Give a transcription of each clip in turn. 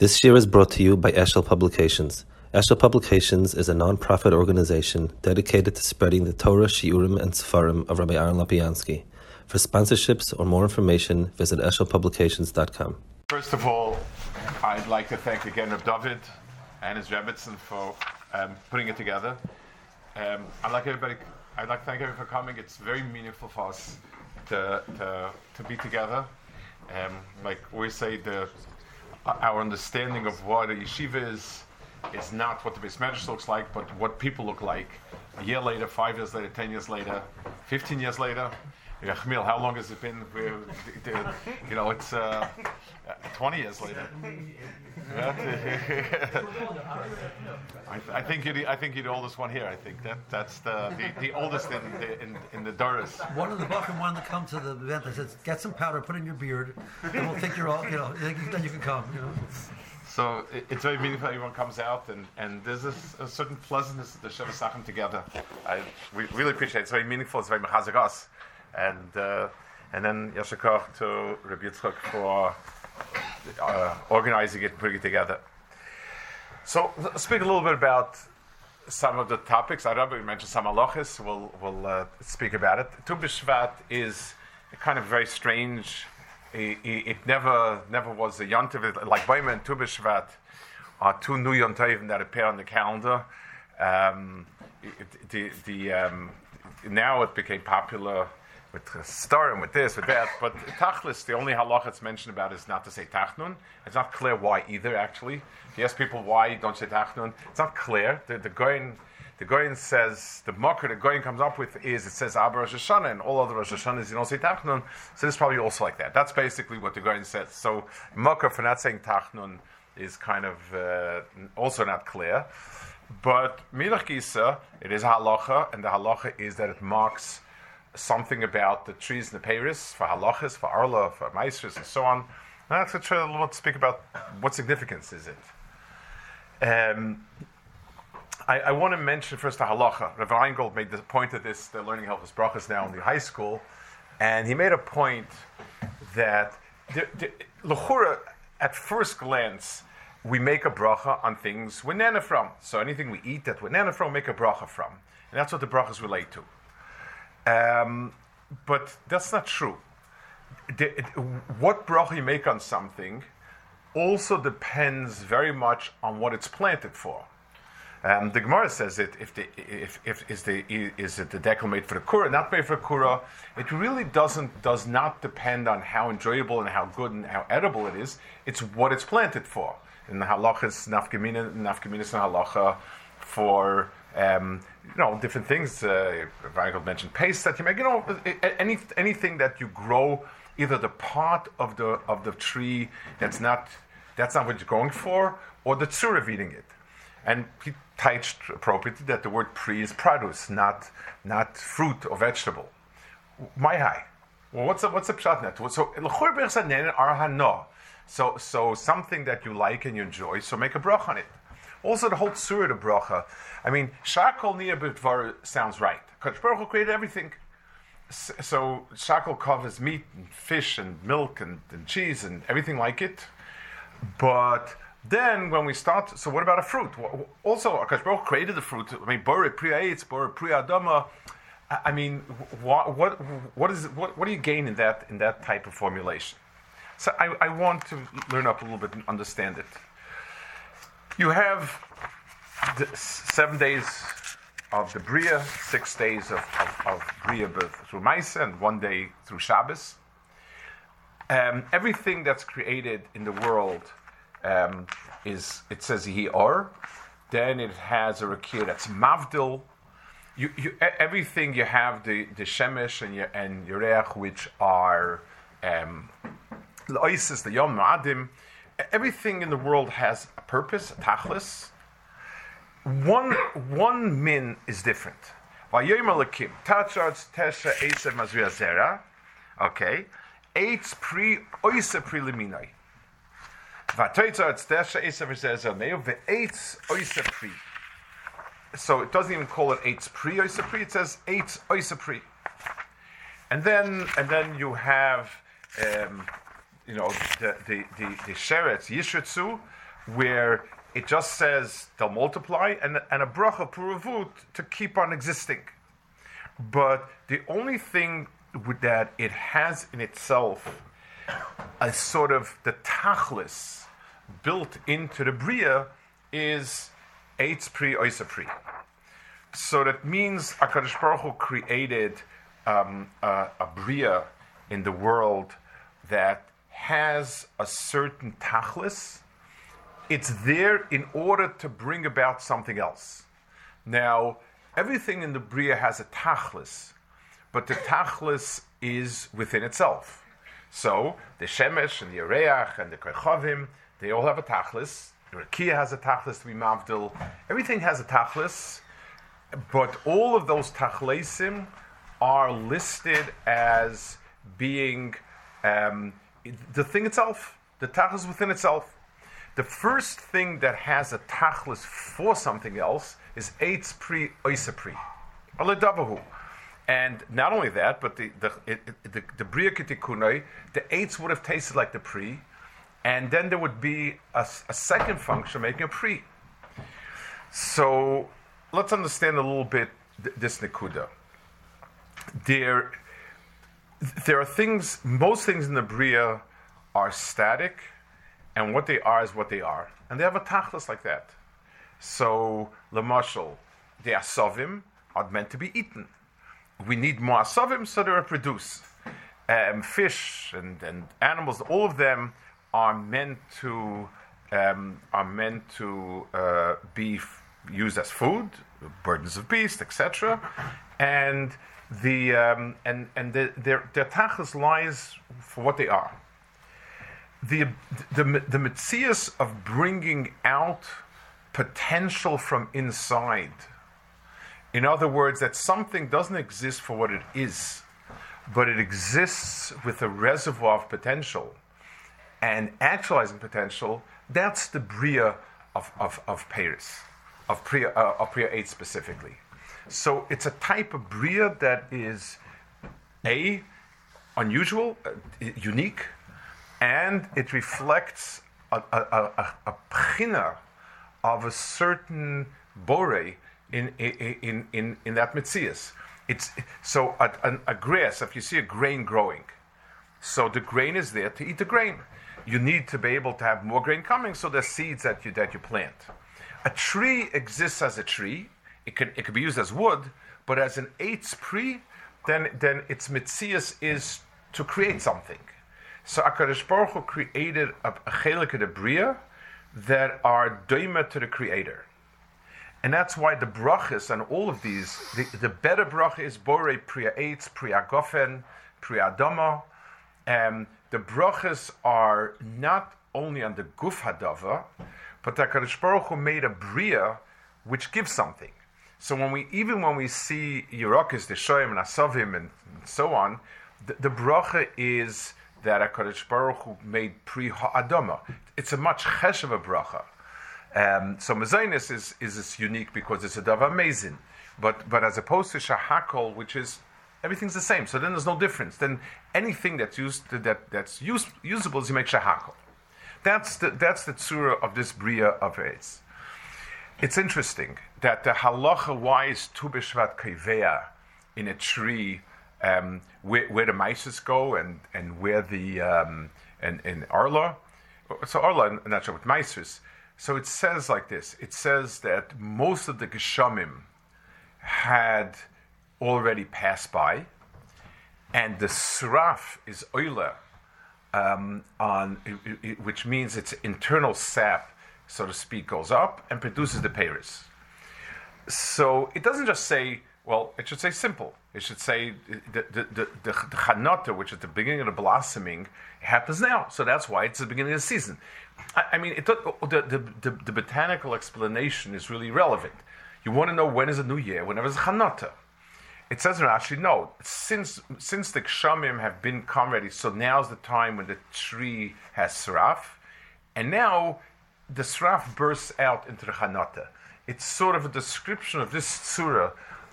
This year is brought to you by Eshel Publications. Eshel Publications is a non-profit organization dedicated to spreading the Torah, Shiurim, and Sefarim of Rabbi Aaron Lapiansky. For sponsorships or more information, visit eshelpublications.com. First of all, I'd like to thank again Rabdavid and his Rebbitzin for putting it together. I'd like to thank everybody for coming. It's very meaningful for us to be together. Like we say, our understanding of what a yeshiva is not what the Beis Medrash looks like, but what people look like. A year later, 5 years later, 10 years later, 15 years later. Yachmil, how long has it been? It's 20 years later. I think you're the oldest one here. I think that's the oldest in the Doris. One of the Bachim wanted to come to the event. I said, get some powder, put it in your beard, and we'll think you're all. Then you can come. So it's very meaningful. Everyone comes out, and there's a certain pleasantness of the Sheva Sachim together. We really appreciate it. It's very meaningful. It's very mechazek us. And then Yashar Koach to Reb Yitzchok for organizing it and putting it together. So let's speak a little bit about some of the topics. I remember we mentioned some halachos. We'll speak about it. Tu B'Shvat is kind of very strange. It never was a yontiv. Like Boima and Tu B'Shvat are two new yontivim that appear on the calendar. Now it became popular with starting with this, with that, but tachlis, the only halacha it's mentioned about is not to say tachnun. It's not clear why either, actually. If you ask people why don't say tachnun, it's not clear. The Goyin says, the marker the Goyin comes up with is, it says Abba Rosh Hashanah, and all other Rosh Hashanahs you don't say tachnun, so it's probably also like that. That's basically what the Goyin says. So marker for not saying tachnun is kind of also not clear. But Milach Gisa, it is halacha, and the halacha is that it marks something about the trees in the Paris for halachas, for arla, for maestras, and so on. And that's a little to speak about what significance is it. I want to mention first the halacha. Rav Eingold made the point of this. They're learning Hilchos Brachos now in the high school, and he made a point that l'chura, at first glance, we make a bracha on things we're nana from. So anything we eat that we're nana from, make a bracha from, and that's what the brachas relate to. But that's not true. What bracha you make on something also depends very much on what it's planted for. The Gemara says it. Is it the decal made for the kura, not made for the kura? It really does not depend on how enjoyable and how good and how edible it is. It's what it's planted for. In the halacha, it's nafkaminas in halacha for. Different things. Reinhold mentioned paste that you make. Anything that you grow, either the part of the tree that's not what you're going for, or the tzur of eating it. And he touched appropriately that the word "pri" is produce, not fruit or vegetable. My high. Well, what's the pshat net? So l'chor b'chasanen ar hano. So something that you like and you enjoy. So make a brach on it. Also, the whole tzura of bracha. I mean, shakol niyah b'dvar sounds right. Kadosh Baruch Hu created everything. So shakol covers meat and fish and milk and cheese and everything like it. But then when we start, so what about a fruit? Also, Kadosh Baruch Hu created the fruit. I mean, bore pri eitz, bore pri adama. I mean, what do you gain in that type of formulation? So I want to learn up a little bit and understand it. You have 7 days of the Bria, 6 days of Bria birth through Maisa, and 1 day through Shabbos. Everything that's created in the world it says Yehi Or, then it has a Rakia that's Mavdil. Everything you have the Shemesh and Yerech, which are L'Oisis, the Yom Ma'adim. Everything in the world has a purpose, a tachlis. One min is different. Okay. Eitz pri oisa pri liminai. So it doesn't even call it eitz pri oisa pri. It says eitz oisa pri. And then you have the sheretz yishritzu, where it just says they'll multiply and a bracha puruvut to keep on existing. But the only thing that it has in itself a sort of the tachlis built into the bria is eitz pri oisa pri. So that means HaKadosh Baruch Hu created a bria in the world that has a certain tachlis. It's there in order to bring about something else. Now, everything in the bria has a tachlis, but the tachlis is within itself. So, the Shemesh and the Yereach and the Kochavim, they all have a tachlis. The Rekia has a tachlis to be mavdil. Everything has a tachlis, but all of those tachlisim are listed as being the thing itself, the tachlis within itself. The first thing that has a tachlis for something else is eitz pri oisa pri, alidavahu. And not only that, but the bria kitikunai, the eitz would have tasted like the pri, and then there would be a second function making a pri. So let's understand a little bit this nekuda. There are things, most things in the bria are static, and what they are is what they are. And they have a tachlis like that. So, lemashal, the asavim are meant to be eaten. We need more asavim so they reproduce. Fish and animals, all of them are meant to be used as food, burdens of beast, etc. And their tachlis lies for what they are. The metzias of bringing out potential from inside. In other words, that something doesn't exist for what it is, but it exists with a reservoir of potential and actualizing potential, that's the bria of Paris, of Bria 8 specifically. So it's a type of bria that is A, unusual, unique, and it reflects a pchina of a certain borei in that metzias. It's so a grass. If you see a grain growing, so the grain is there to eat the grain. You need to be able to have more grain coming. So the seeds that you plant. A tree exists as a tree. It could be used as wood, but as an eitz pri, then its metzias is to create something. So HaKadosh Baruch Hu created a chelik of the bria that are doima to the Creator. And that's why the brachas and all of these, the better bracha is borei pri eitz, pri gofen, pri adama. The brachas are not only on the guf hadava, but HaKadosh Baruch Hu made a bria which gives something. So when we see Yerokis, the Shoyim, and Asavim, and so on, the bracha is that HaKadosh Baruch Hu made Pri Ha'adama. It's a much chesh of a bracha. So Mezainis is unique because it's a davar mezin. But as opposed to Shahakol, which is, everything's the same, so then there's no difference. Then anything that's used that's usable is you make Shahakol. That's the tzura of this bria of Eitz. It's interesting that the halacha wise Tu B'Shvat Kaveya in a tree, where the maizes go and where the and Arla, so Arla, I'm not sure what maizes. So it says like this. It says that most of the geshamim had already passed by, and the sraf is oila, which means its internal sap, so to speak, goes up and produces the peiros. So it doesn't just say. Well, it should say simple. It should say the chanata, which is the beginning of the blossoming, happens now. So that's why it's the beginning of the season. I mean, the botanical explanation is really relevant. You want to know when is the new year, whenever it's chanata. It says in Rashi, no, since the kshamim have been come ready, so now's the time when the tree has sraf, and now the sraf bursts out into the chanata. It's sort of a description of this tzura,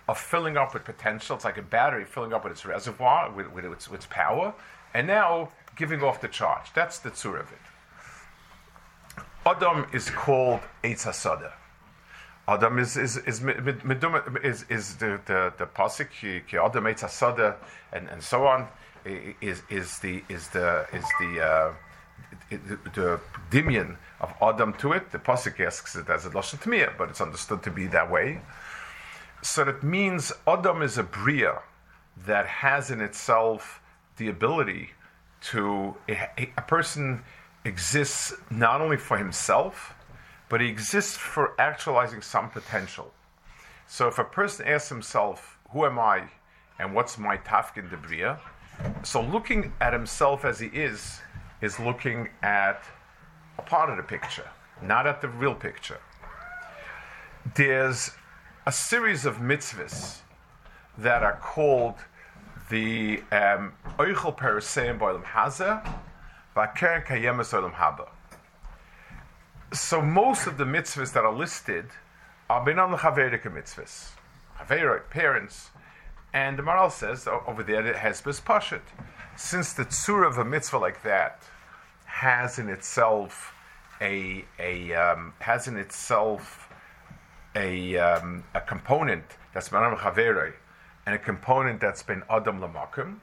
of filling up with potential. It's like a battery filling up with its reservoir, with its power, and now giving off the charge. That's the tzur of it. Adam is called Eitz HaSada. Adam is the pasuk ki Adam Eitz HaSada and so on is the dimion of Adam to it. The pasuk asks it as a lashon tmiyah, but it's understood to be that way. So that means Adam is a bria that has in itself the ability to a person exists not only for himself, but he exists for actualizing some potential. So if a person asks himself, who am I and what's my tafkin de bria? So looking at himself as he is looking at a part of the picture, not at the real picture. There's a series of mitzvahs that are called the Oichel Peruseim B'Olam Hazeh V'Keren Kayemes Olam Haba. So most of the mitzvahs that are listed are Beinam L'Chaveirika mitzvahs, Chaveirot, parents, and the Maral says over there that Hesbis Pashat. Since the tzura of a mitzvah like that has in itself a component that's Beinam L'Chaveiroi, and a component that's been Adam L'Makim.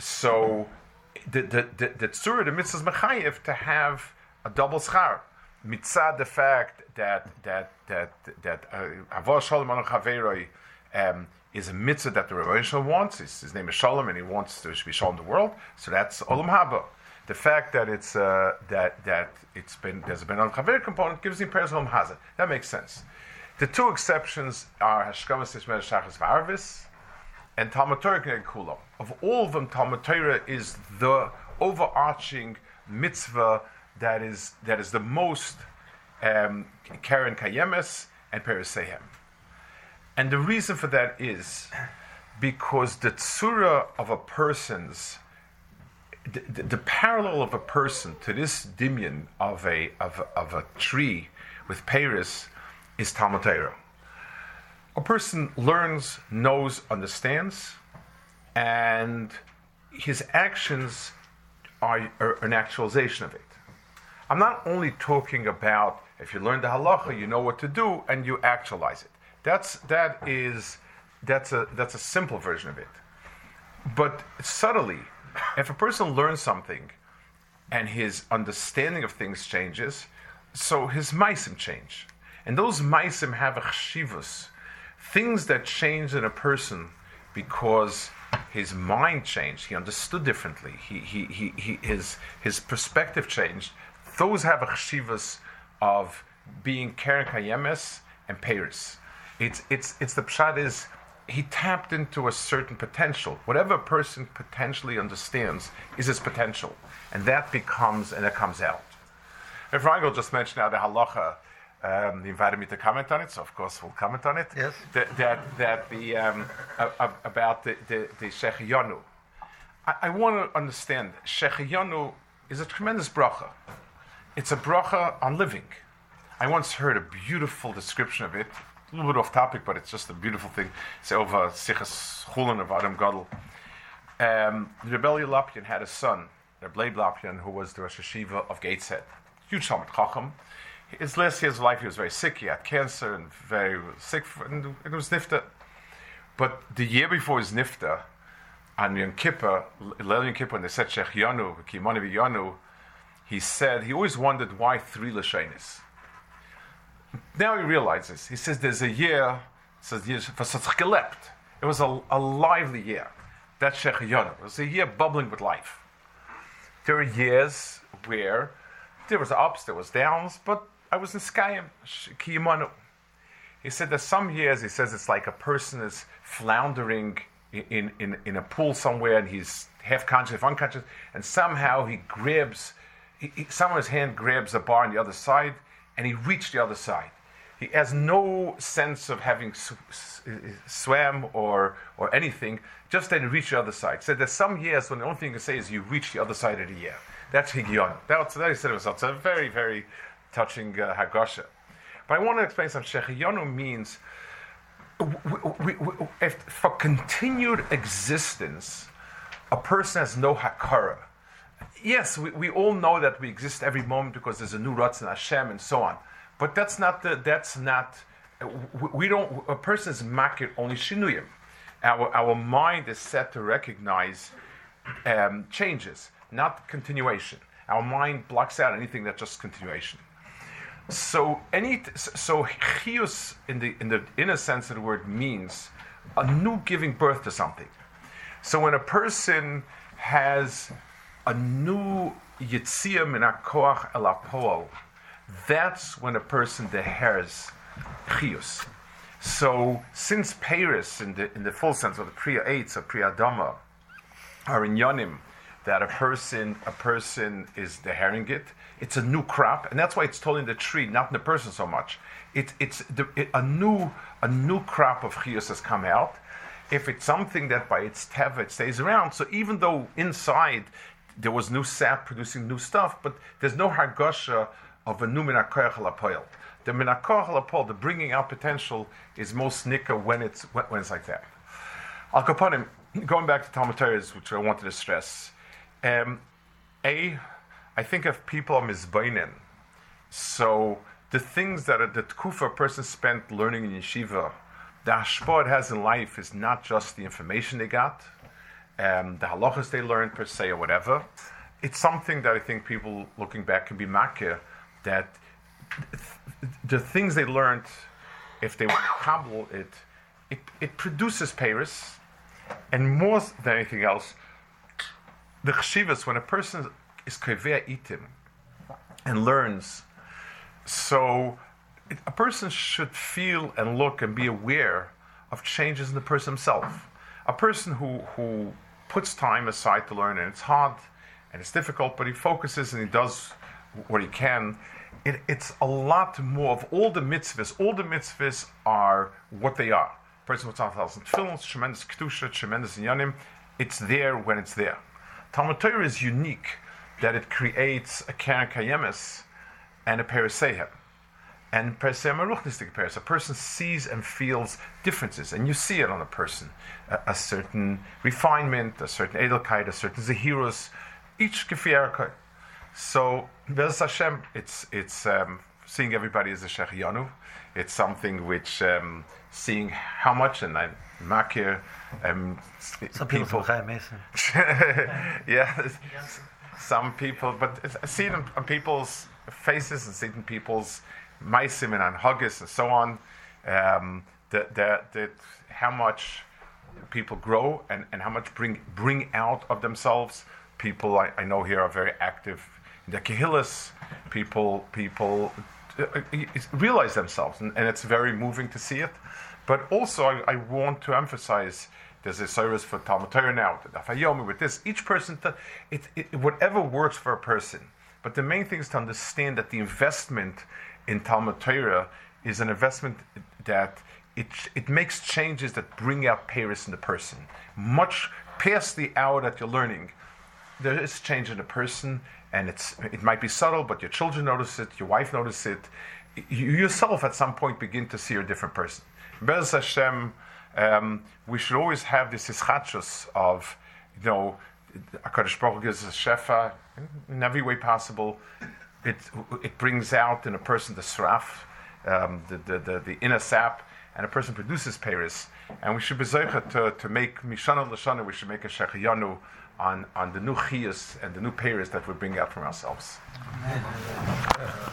So the tzura, the mitzvah is mechayev to have a double schar. Mitzad the fact that Avo Shalom Anu Chaveroi is a mitzvah that the Rebbe Eshel wants. His name is Shalom, and he wants there should be Shalom in the world. So that's Olam Haba. The fact that it's there's a Ben Anu Chaveroi component gives the imperes Olam Hazeh. That makes sense. The two exceptions are Hashkamas Yismer Shachas Varvis and Talmud Torah K'neged Kulam. Of all of them, Talmud Torah is the overarching mitzvah that is the most Keren Kayemes and Peruseim. And the reason for that is because the tzura of a person's the parallel of a person to this dimion of a tree with Peres is Talmud Torah. A person learns, knows, understands, and his actions are an actualization of it. I'm not only talking about if you learn the halacha, you know what to do, and you actualize it. That's a simple version of it. But subtly, if a person learns something, and his understanding of things changes, so his maisim change. And those maisim have a cheshivus, things that change in a person because his mind changed, he understood differently, his perspective changed. Those have a cheshivus of being Keren Kayemes and Peres. It's the pshat is he tapped into a certain potential. Whatever a person potentially understands is his potential, and that comes out. Rav Eingold just mentioned now the halacha. He invited me to comment on it, so of course we'll comment on it. Yes. About the Shechiyanu. I want to understand Shechiyanu is a tremendous bracha. It's a bracha on living. I once heard a beautiful description of it. A little bit off topic, but it's just a beautiful thing. It's over Sichas Chulin of Adam Gadol. Rebbei Lappian had a son, Rebbei Lappian, who was the Rosh Hashiva of Gateshead. Huge Talmid Chacham. His last years of life, he was very sick. He had cancer and very sick, and it was nifta. But the year before his nifta, on Yom Kippur, Leil Yom Kippur, when they said Shechiyanu, Kimoni V'Yanu, he said he always wondered why three lashonis. Now he realizes. He says there's a year. Says for Satzchgelept. It was a lively year. That's Shechiyanu. It was a year bubbling with life. There were years where there was ups, there was downs, but I was in Skayim, Kiyimanu. He said that some years, he says it's like a person is floundering in a pool somewhere and he's half conscious, half unconscious, and somehow he grabs, somehow his hand grabs a bar on the other side and he reached the other side. He has no sense of having swam or anything, just that he reached the other side. He said that some years when the only thing you can say is you reached the other side of the year. That's Higion. That he said it was a very, very touching Hagasha. But I want to explain some. Shechionu means for continued existence, a person has no Hakara. yes, we all know that we exist every moment because there's a new Ratz in Hashem and so on. But a person's makir only shinuyim. Our mind is set to recognize changes, not continuation. Our mind blocks out anything that's just continuation. So chiyus in the inner sense of the word means a new giving birth to something. So when a person has a new yitzia min hakoach el hapol, that's when a person deheres chiyus. So since Paris, in the full sense of the Priya Eitz or Priya Dhamma, are in Yonim, that a person is dehering it, it's a new crop, and that's why it's told in the tree, not in the person so much. It's a new crop of chiyus has come out. If it's something that by its teva it stays around, so even though inside there was new sap producing new stuff, but there's no hargasha of a new minakoyach lapoil. The minakoyach lapoil, the bringing out potential, is most nikka when it's like that. Al kaponim, going back to Talmud Torah, which I wanted to stress. I think if people are mizbainin, so the things that the tkufa person spent learning in yeshiva, the hashpah it has in life is not just the information they got, the halachas they learned per se or whatever. It's something that I think people looking back can be makir, that the things they learned, if they were to kabul it produces peiros, and more than anything else, the cheshivas, when a person is kovei itim and learns, so a person should feel and look and be aware of changes in the person himself. A person who puts time aside to learn, and it's hard and it's difficult, but he focuses and he does what he can, it's a lot more of all the mitzvahs. All the mitzvahs are what they are. A person with 1,000 films, tremendous kedusha, tremendous inyanim, it's there when it's there. Talmud Torah is unique that it creates a Keren Kayemes and a Periseihem. And Periseihem are ruchnistic Peris. A person sees and feels differences, and you see it on a person. A certain refinement, a certain Edelkeit, a certain Zehirus, each Gefierkeit. So, Be'ez Hashem, it's seeing everybody as a Sheikh Yanu. It's something which, seeing how much, and I makir some people. Yeah, some people, but see it on people's faces and see it in people's maisim and anhagis and so on. That how much people grow and how much bring out of themselves. People I know here are very active in the kehillas. People realize themselves, and it's very moving to see it. But also, I want to emphasize, there's a service for Talmud Torah now, the Daf Yomi, with this. Each person, whatever works for a person. But the main thing is to understand that the investment in Talmud Torah is an investment that it makes changes that bring out peiros in the person. Much past the hour that you're learning, there is change in the person, and it might be subtle, but your children notice it, your wife notices it. You yourself at some point begin to see you're a different person. Be'ez Hashem, we should always have this ischachus of, HaKadosh Baruch Hu gives us shefa in every way possible. It brings out in a person the sraf, the inner sap, and a person produces peiros. And we should be zeicha to make mishana l'shana. We should make a sheikh yanu on the new chiyus and the new peiros that we bring out from ourselves. Amen.